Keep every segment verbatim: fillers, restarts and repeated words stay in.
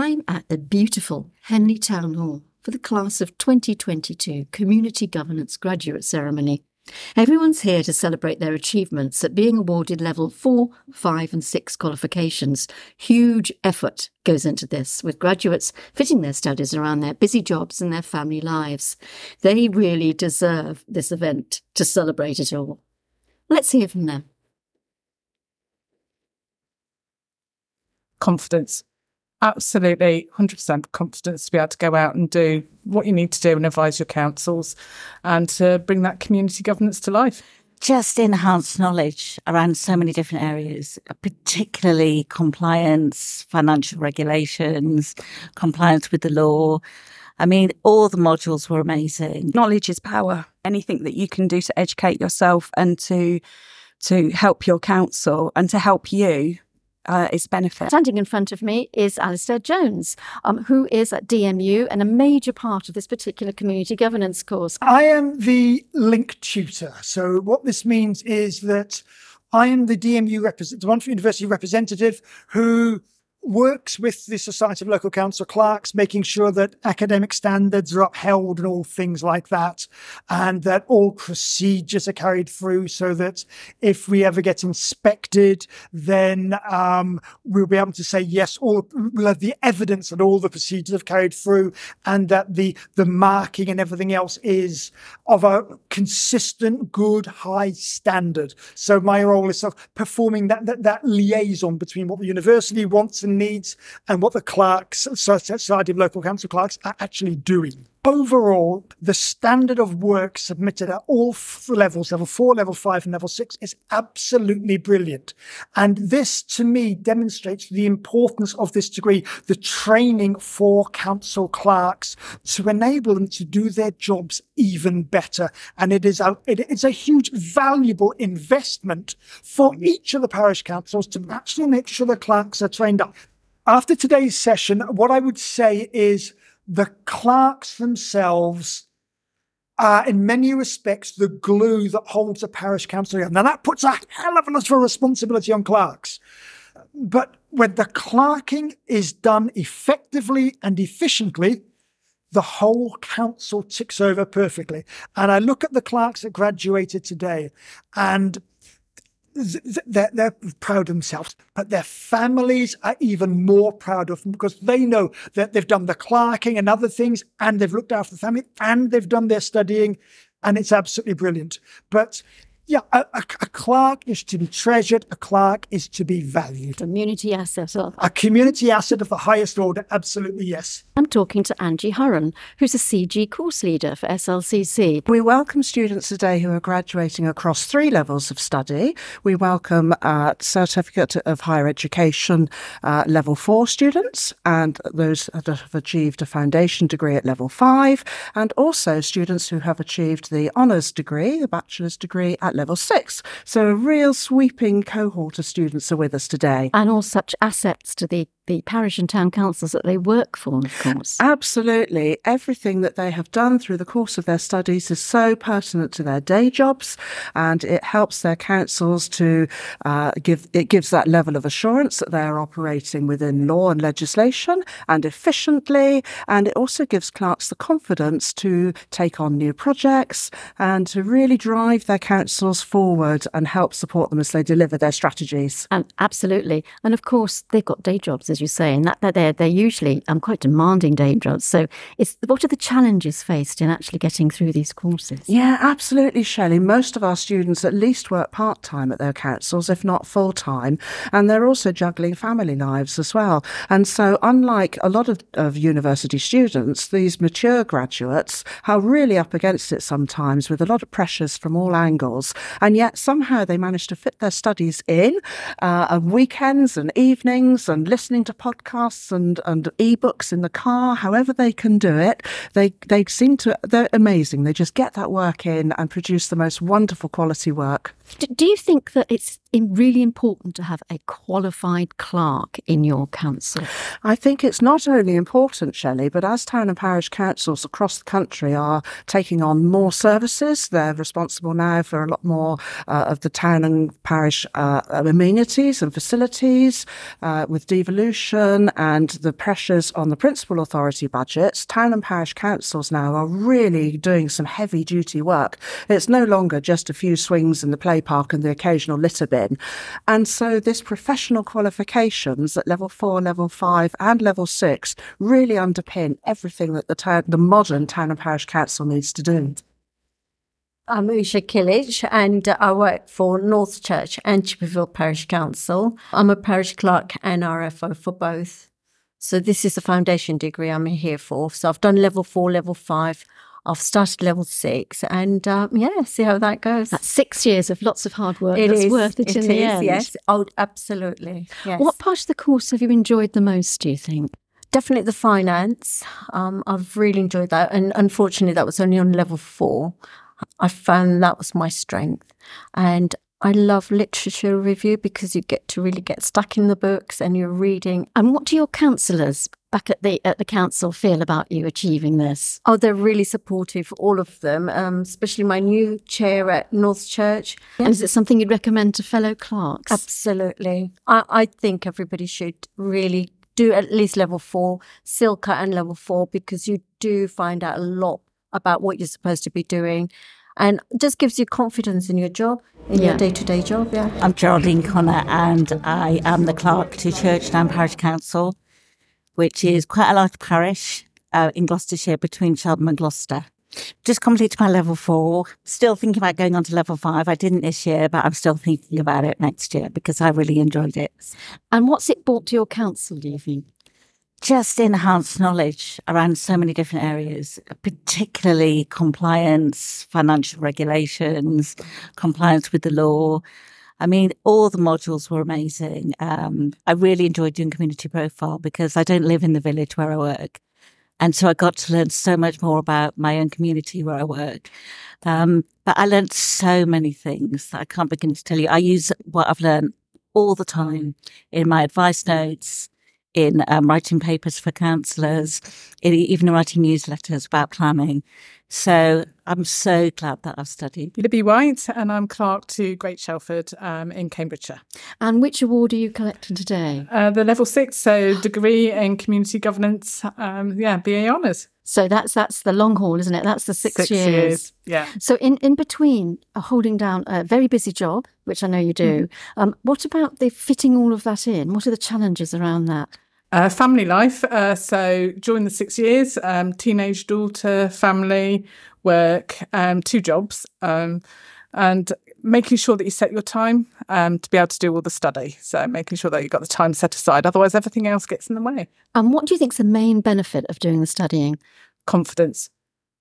I'm at the beautiful Henley Town Hall for the Class of twenty twenty-two Community Governance Graduate Ceremony. Everyone's here to celebrate their achievements at being awarded Level four, five and six qualifications. Huge effort goes into this, with graduates fitting their studies around their busy jobs and their family lives. They really deserve this event to celebrate it all. Let's hear from them. Confidence. Absolutely, one hundred percent confidence to be able to go out and do what you need to do and advise your councils and to bring that community governance to life. Just enhanced knowledge around so many different areas, particularly compliance, financial regulations, compliance with the law. I mean, all the modules were amazing. Knowledge is power. Anything that you can do to educate yourself and to to help your council and to help you Uh, its benefit. Standing in front of me is Alistair Jones, um, who is at D M U and a major part of this particular community governance course. I am the link tutor. So what this means is that I am the D M U representative, the Montfort University representative, who works with the Society of Local Council clerks, making sure that academic standards are upheld and all things like that, and that all procedures are carried through so that if we ever get inspected, then um, we'll be able to say, yes, all, we'll have the evidence that all the procedures have carried through and that the, the marking and everything else is of a consistent, good, high standard. So my role is sort of performing that, that, that liaison between what the university wants and needs and what the clerks, Society of Local Council clerks, are actually doing. Overall, the standard of work submitted at all f- levels, level four, level five and level six, is absolutely brilliant. And this, to me, demonstrates the importance of this degree, the training for council clerks to enable them to do their jobs even better. And it is a, it, it's a huge, valuable investment for each of the parish councils to actually make sure the clerks are trained up. After today's session, what I would say is the clerks themselves are, in many respects, the glue that holds a parish council together. Now, that puts a hell of a lot of responsibility on clerks. But when the clerking is done effectively and efficiently, the whole council ticks over perfectly. And I look at the clerks that graduated today, and They're, they're proud of themselves, but their families are even more proud of them because they know that they've done the clerking and other things, and they've looked after the family, and they've done their studying, and it's absolutely brilliant. But yeah, a, a, a clerk is to be treasured, a clerk is to be valued. Community asset. Or... A community asset of the highest order, absolutely yes. I'm talking to Angie Huron, who's a C G course leader for S L C C. We welcome students today who are graduating across three levels of study. We welcome uh, Certificate of Higher Education uh, Level four students and those that have achieved a foundation degree at Level five, and also students who have achieved the honours degree, the bachelor's degree at Level six. So a real sweeping cohort of students are with us today. And all such assets to the the parish and town councils that they work for, of course. Absolutely. Everything that they have done through the course of their studies is so pertinent to their day jobs, and it helps their councils to uh, give, it gives that level of assurance that they are operating within law and legislation and efficiently, and it also gives clerks the confidence to take on new projects and to really drive their councils forward and help support them as they deliver their strategies. And absolutely. And of course, they've got day jobs, as you say, and that, that they're, they're usually um, quite demanding day jobs. So it's, what are the challenges faced in actually getting through these courses? Yeah, absolutely, Shelley. Most of our students at least work part-time at their councils, if not full-time, and they're also juggling family lives as well. And so unlike a lot of, of university students, these mature graduates are really up against it sometimes with a lot of pressures from all angles, and yet somehow they manage to fit their studies in uh, on weekends and evenings and listening to podcasts and, and e-books in the car. However they can do it, they they seem to, they're amazing. They just get that work in and produce the most wonderful quality work. Do, do you think that it's really important to have a qualified clerk in your council? I think it's not only important, Shelley, but as town and parish councils across the country are taking on more services, they're responsible now for a lot more uh, of the town and parish uh, amenities and facilities uh, with devolution inflation and the pressures on the principal authority budgets, town and parish councils now are really doing some heavy duty work. It's no longer just a few swings in the play park and the occasional litter bin. And so this professional qualifications at level four, level five and level six really underpin everything that the, town, the modern town and parish council needs to do. I'm Usha Killidge and I work for North Church and Chipperfield Parish Council. I'm a parish clerk and R F O for both. So this is the foundation degree I'm here for. So I've done level four, level five. I've started level six and um, yeah, see how that goes. That's six years of lots of hard work. It that's is. worth it, it in is, the end. Yes. Oh, absolutely. Yes. What part of the course have you enjoyed the most, do you think? Definitely the finance. Um, I've really enjoyed that. And unfortunately, that was only on level four. I found that was my strength, and I love literature review because you get to really get stuck in the books and you're reading. And what do your councillors back at the at the council feel about you achieving this? Oh, they're really supportive, all of them, um, especially my new chair at North Church. Yes. And is it something you'd recommend to fellow clerks? Absolutely. I, I think everybody should really do at least level four, SILCA and level four, because you do find out a lot about what you're supposed to be doing and just gives you confidence in your job, in yeah. your day-to-day job, yeah. I'm Geraldine Connor and I am the clerk to Churchdown Parish Council, which is quite a large parish uh, in Gloucestershire between Cheltenham and Gloucester. Just completed my level four, still thinking about going on to level five. I didn't this year, but I'm still thinking about it next year because I really enjoyed it. And what's it brought to your council, do you think? Just enhanced knowledge around so many different areas, particularly compliance, financial regulations, compliance with the law. I mean, all the modules were amazing. Um, I really enjoyed doing community profile because I don't live in the village where I work. And so I got to learn so much more about my own community where I work. Um, but I learned so many things that I can't begin to tell you. I use what I've learned all the time in my advice notes, in um, writing papers for councillors, in even writing newsletters about planning. So I'm so glad that I've studied. Libby White, and I'm clerk to Great Shelford um, in Cambridgeshire. And which award are you collecting today? Uh, the level six, so degree in community governance, um, yeah, B A honours. So that's that's the long haul, isn't it? That's the six, six years. years. Yeah. So in, in between uh, holding down a very busy job, which I know you do, mm. um, what about the fitting all of that in? What are the challenges around that? Uh, family life. Uh, so during the six years, um, teenage daughter, family, work, um, two jobs, um, and making sure that you set your time um, to be able to do all the study. So making sure that you've got the time set aside. Otherwise, everything else gets in the way. And what do you think is the main benefit of doing the studying? Confidence.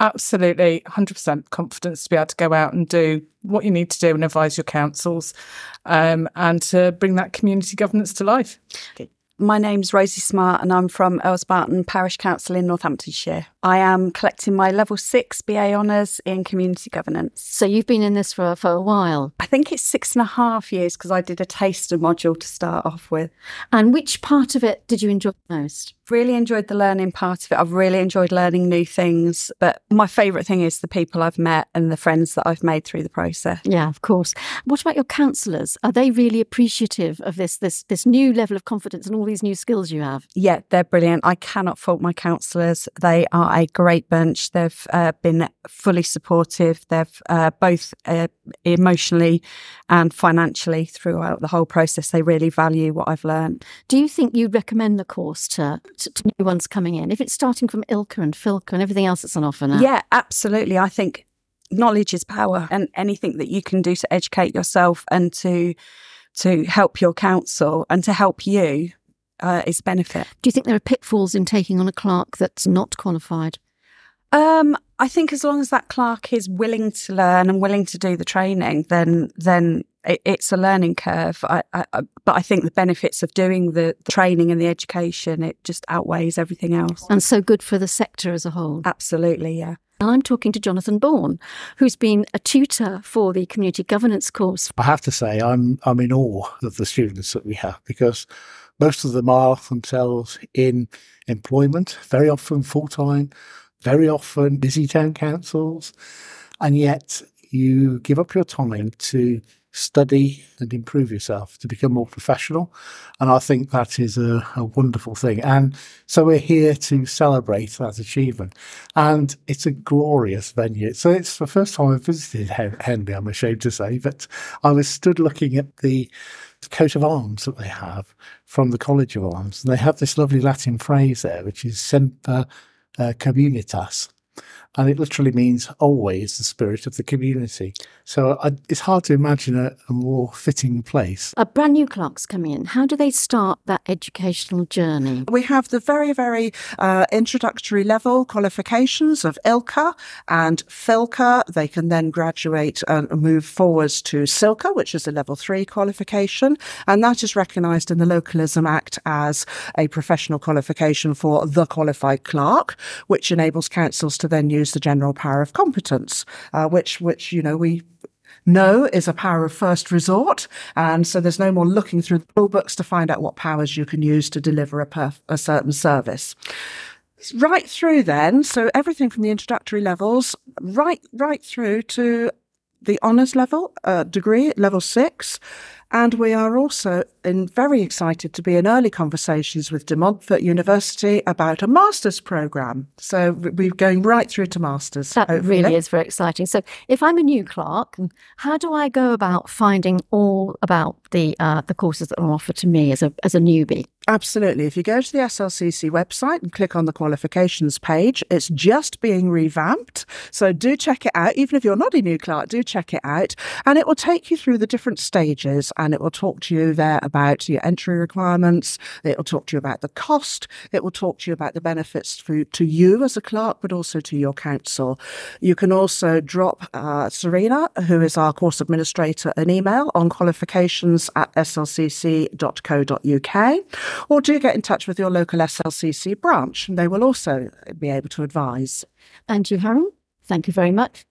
Absolutely, one hundred percent confidence to be able to go out and do what you need to do and advise your councils um, and to bring that community governance to life. Okay. My name's Rosie Smart and I'm from Earls Barton Parish Council in Northamptonshire. I am collecting my level six B A honours in community governance. So you've been in this for, for a while? I think it's six and a half years because I did a taster module to start off with. And which part of it did you enjoy most? Really enjoyed the learning part of it. I've really enjoyed learning new things, but my favourite thing is the people I've met and the friends that I've made through the process. Yeah, of course. What about your counsellors? Are they really appreciative of this this this new level of confidence and all these new skills you have? Yeah, they're brilliant. I cannot fault my counsellors. They are a great bunch. They've uh, been fully supportive. They've uh, both uh, emotionally and financially throughout the whole process. They really value what I've learned. Do you think you'd recommend the course to to new ones coming in, if it's starting from ILCA and Filka and everything else that's on offer now? Yeah, absolutely. I think knowledge is power, and anything that you can do to educate yourself and to to help your council and to help you uh, is benefit. Do you think there are pitfalls in taking on a clerk that's not qualified? Um, I think as long as that clerk is willing to learn and willing to do the training, then then it, it's a learning curve. I, I, I, but I think the benefits of doing the, the training and the education, it just outweighs everything else. And so good for the sector as a whole. Absolutely, yeah. And I'm talking to Jonathan Bourne, who's been a tutor for the community governance course. I have to say, I'm I'm in awe of the students that we have, because most of them are themselves in employment, very often full-time, very often busy town councils, and yet you give up your time to study and improve yourself to become more professional. And I think that is a, a wonderful thing. And so we're here to celebrate that achievement. And it's a glorious venue. So it's the first time I've visited Henley, I'm ashamed to say, but I was stood looking at the coat of arms that they have from the College of Arms. And they have this lovely Latin phrase there, which is Semper uh, Communitas. And it literally means always the spirit of the community. So I, it's hard to imagine a, a more fitting place. A brand new clerks coming in. How do they start that educational journey? We have the very, very uh, introductory level qualifications of I L C A and Filka. They can then graduate and move forwards to SILCA, which is a level three qualification. And that is recognised in the Localism Act as a professional qualification for the qualified clerk, which enables councils to then use the general power of competence, uh, which, which, you know, we know is a power of first resort. And so there's no more looking through the rule books to find out what powers you can use to deliver a, perf- a certain service. Right through then, so everything from the introductory levels, right, right through to the honours level, uh, degree, level six. And we are also in very excited to be in early conversations with De Montfort University about a master's programme. So we're going right through to master's. That hopefully. Really is very exciting. So if I'm a new clerk, how do I go about finding all about the uh, the courses that are offered to me as a as a newbie? Absolutely. If you go to the S L C C website and click on the qualifications page, it's just being revamped. So do check it out. Even if you're not a new clerk, do check it out. And it will take you through the different stages. And it will talk to you there about your entry requirements. It will talk to you about the cost. It will talk to you about the benefits for, to you as a clerk, but also to your council. You can also drop uh, Serena, who is our course administrator, an email on qualifications at s l c c dot co dot u k, or do get in touch with your local S L C C branch, and they will also be able to advise. Angie Huron, thank you very much.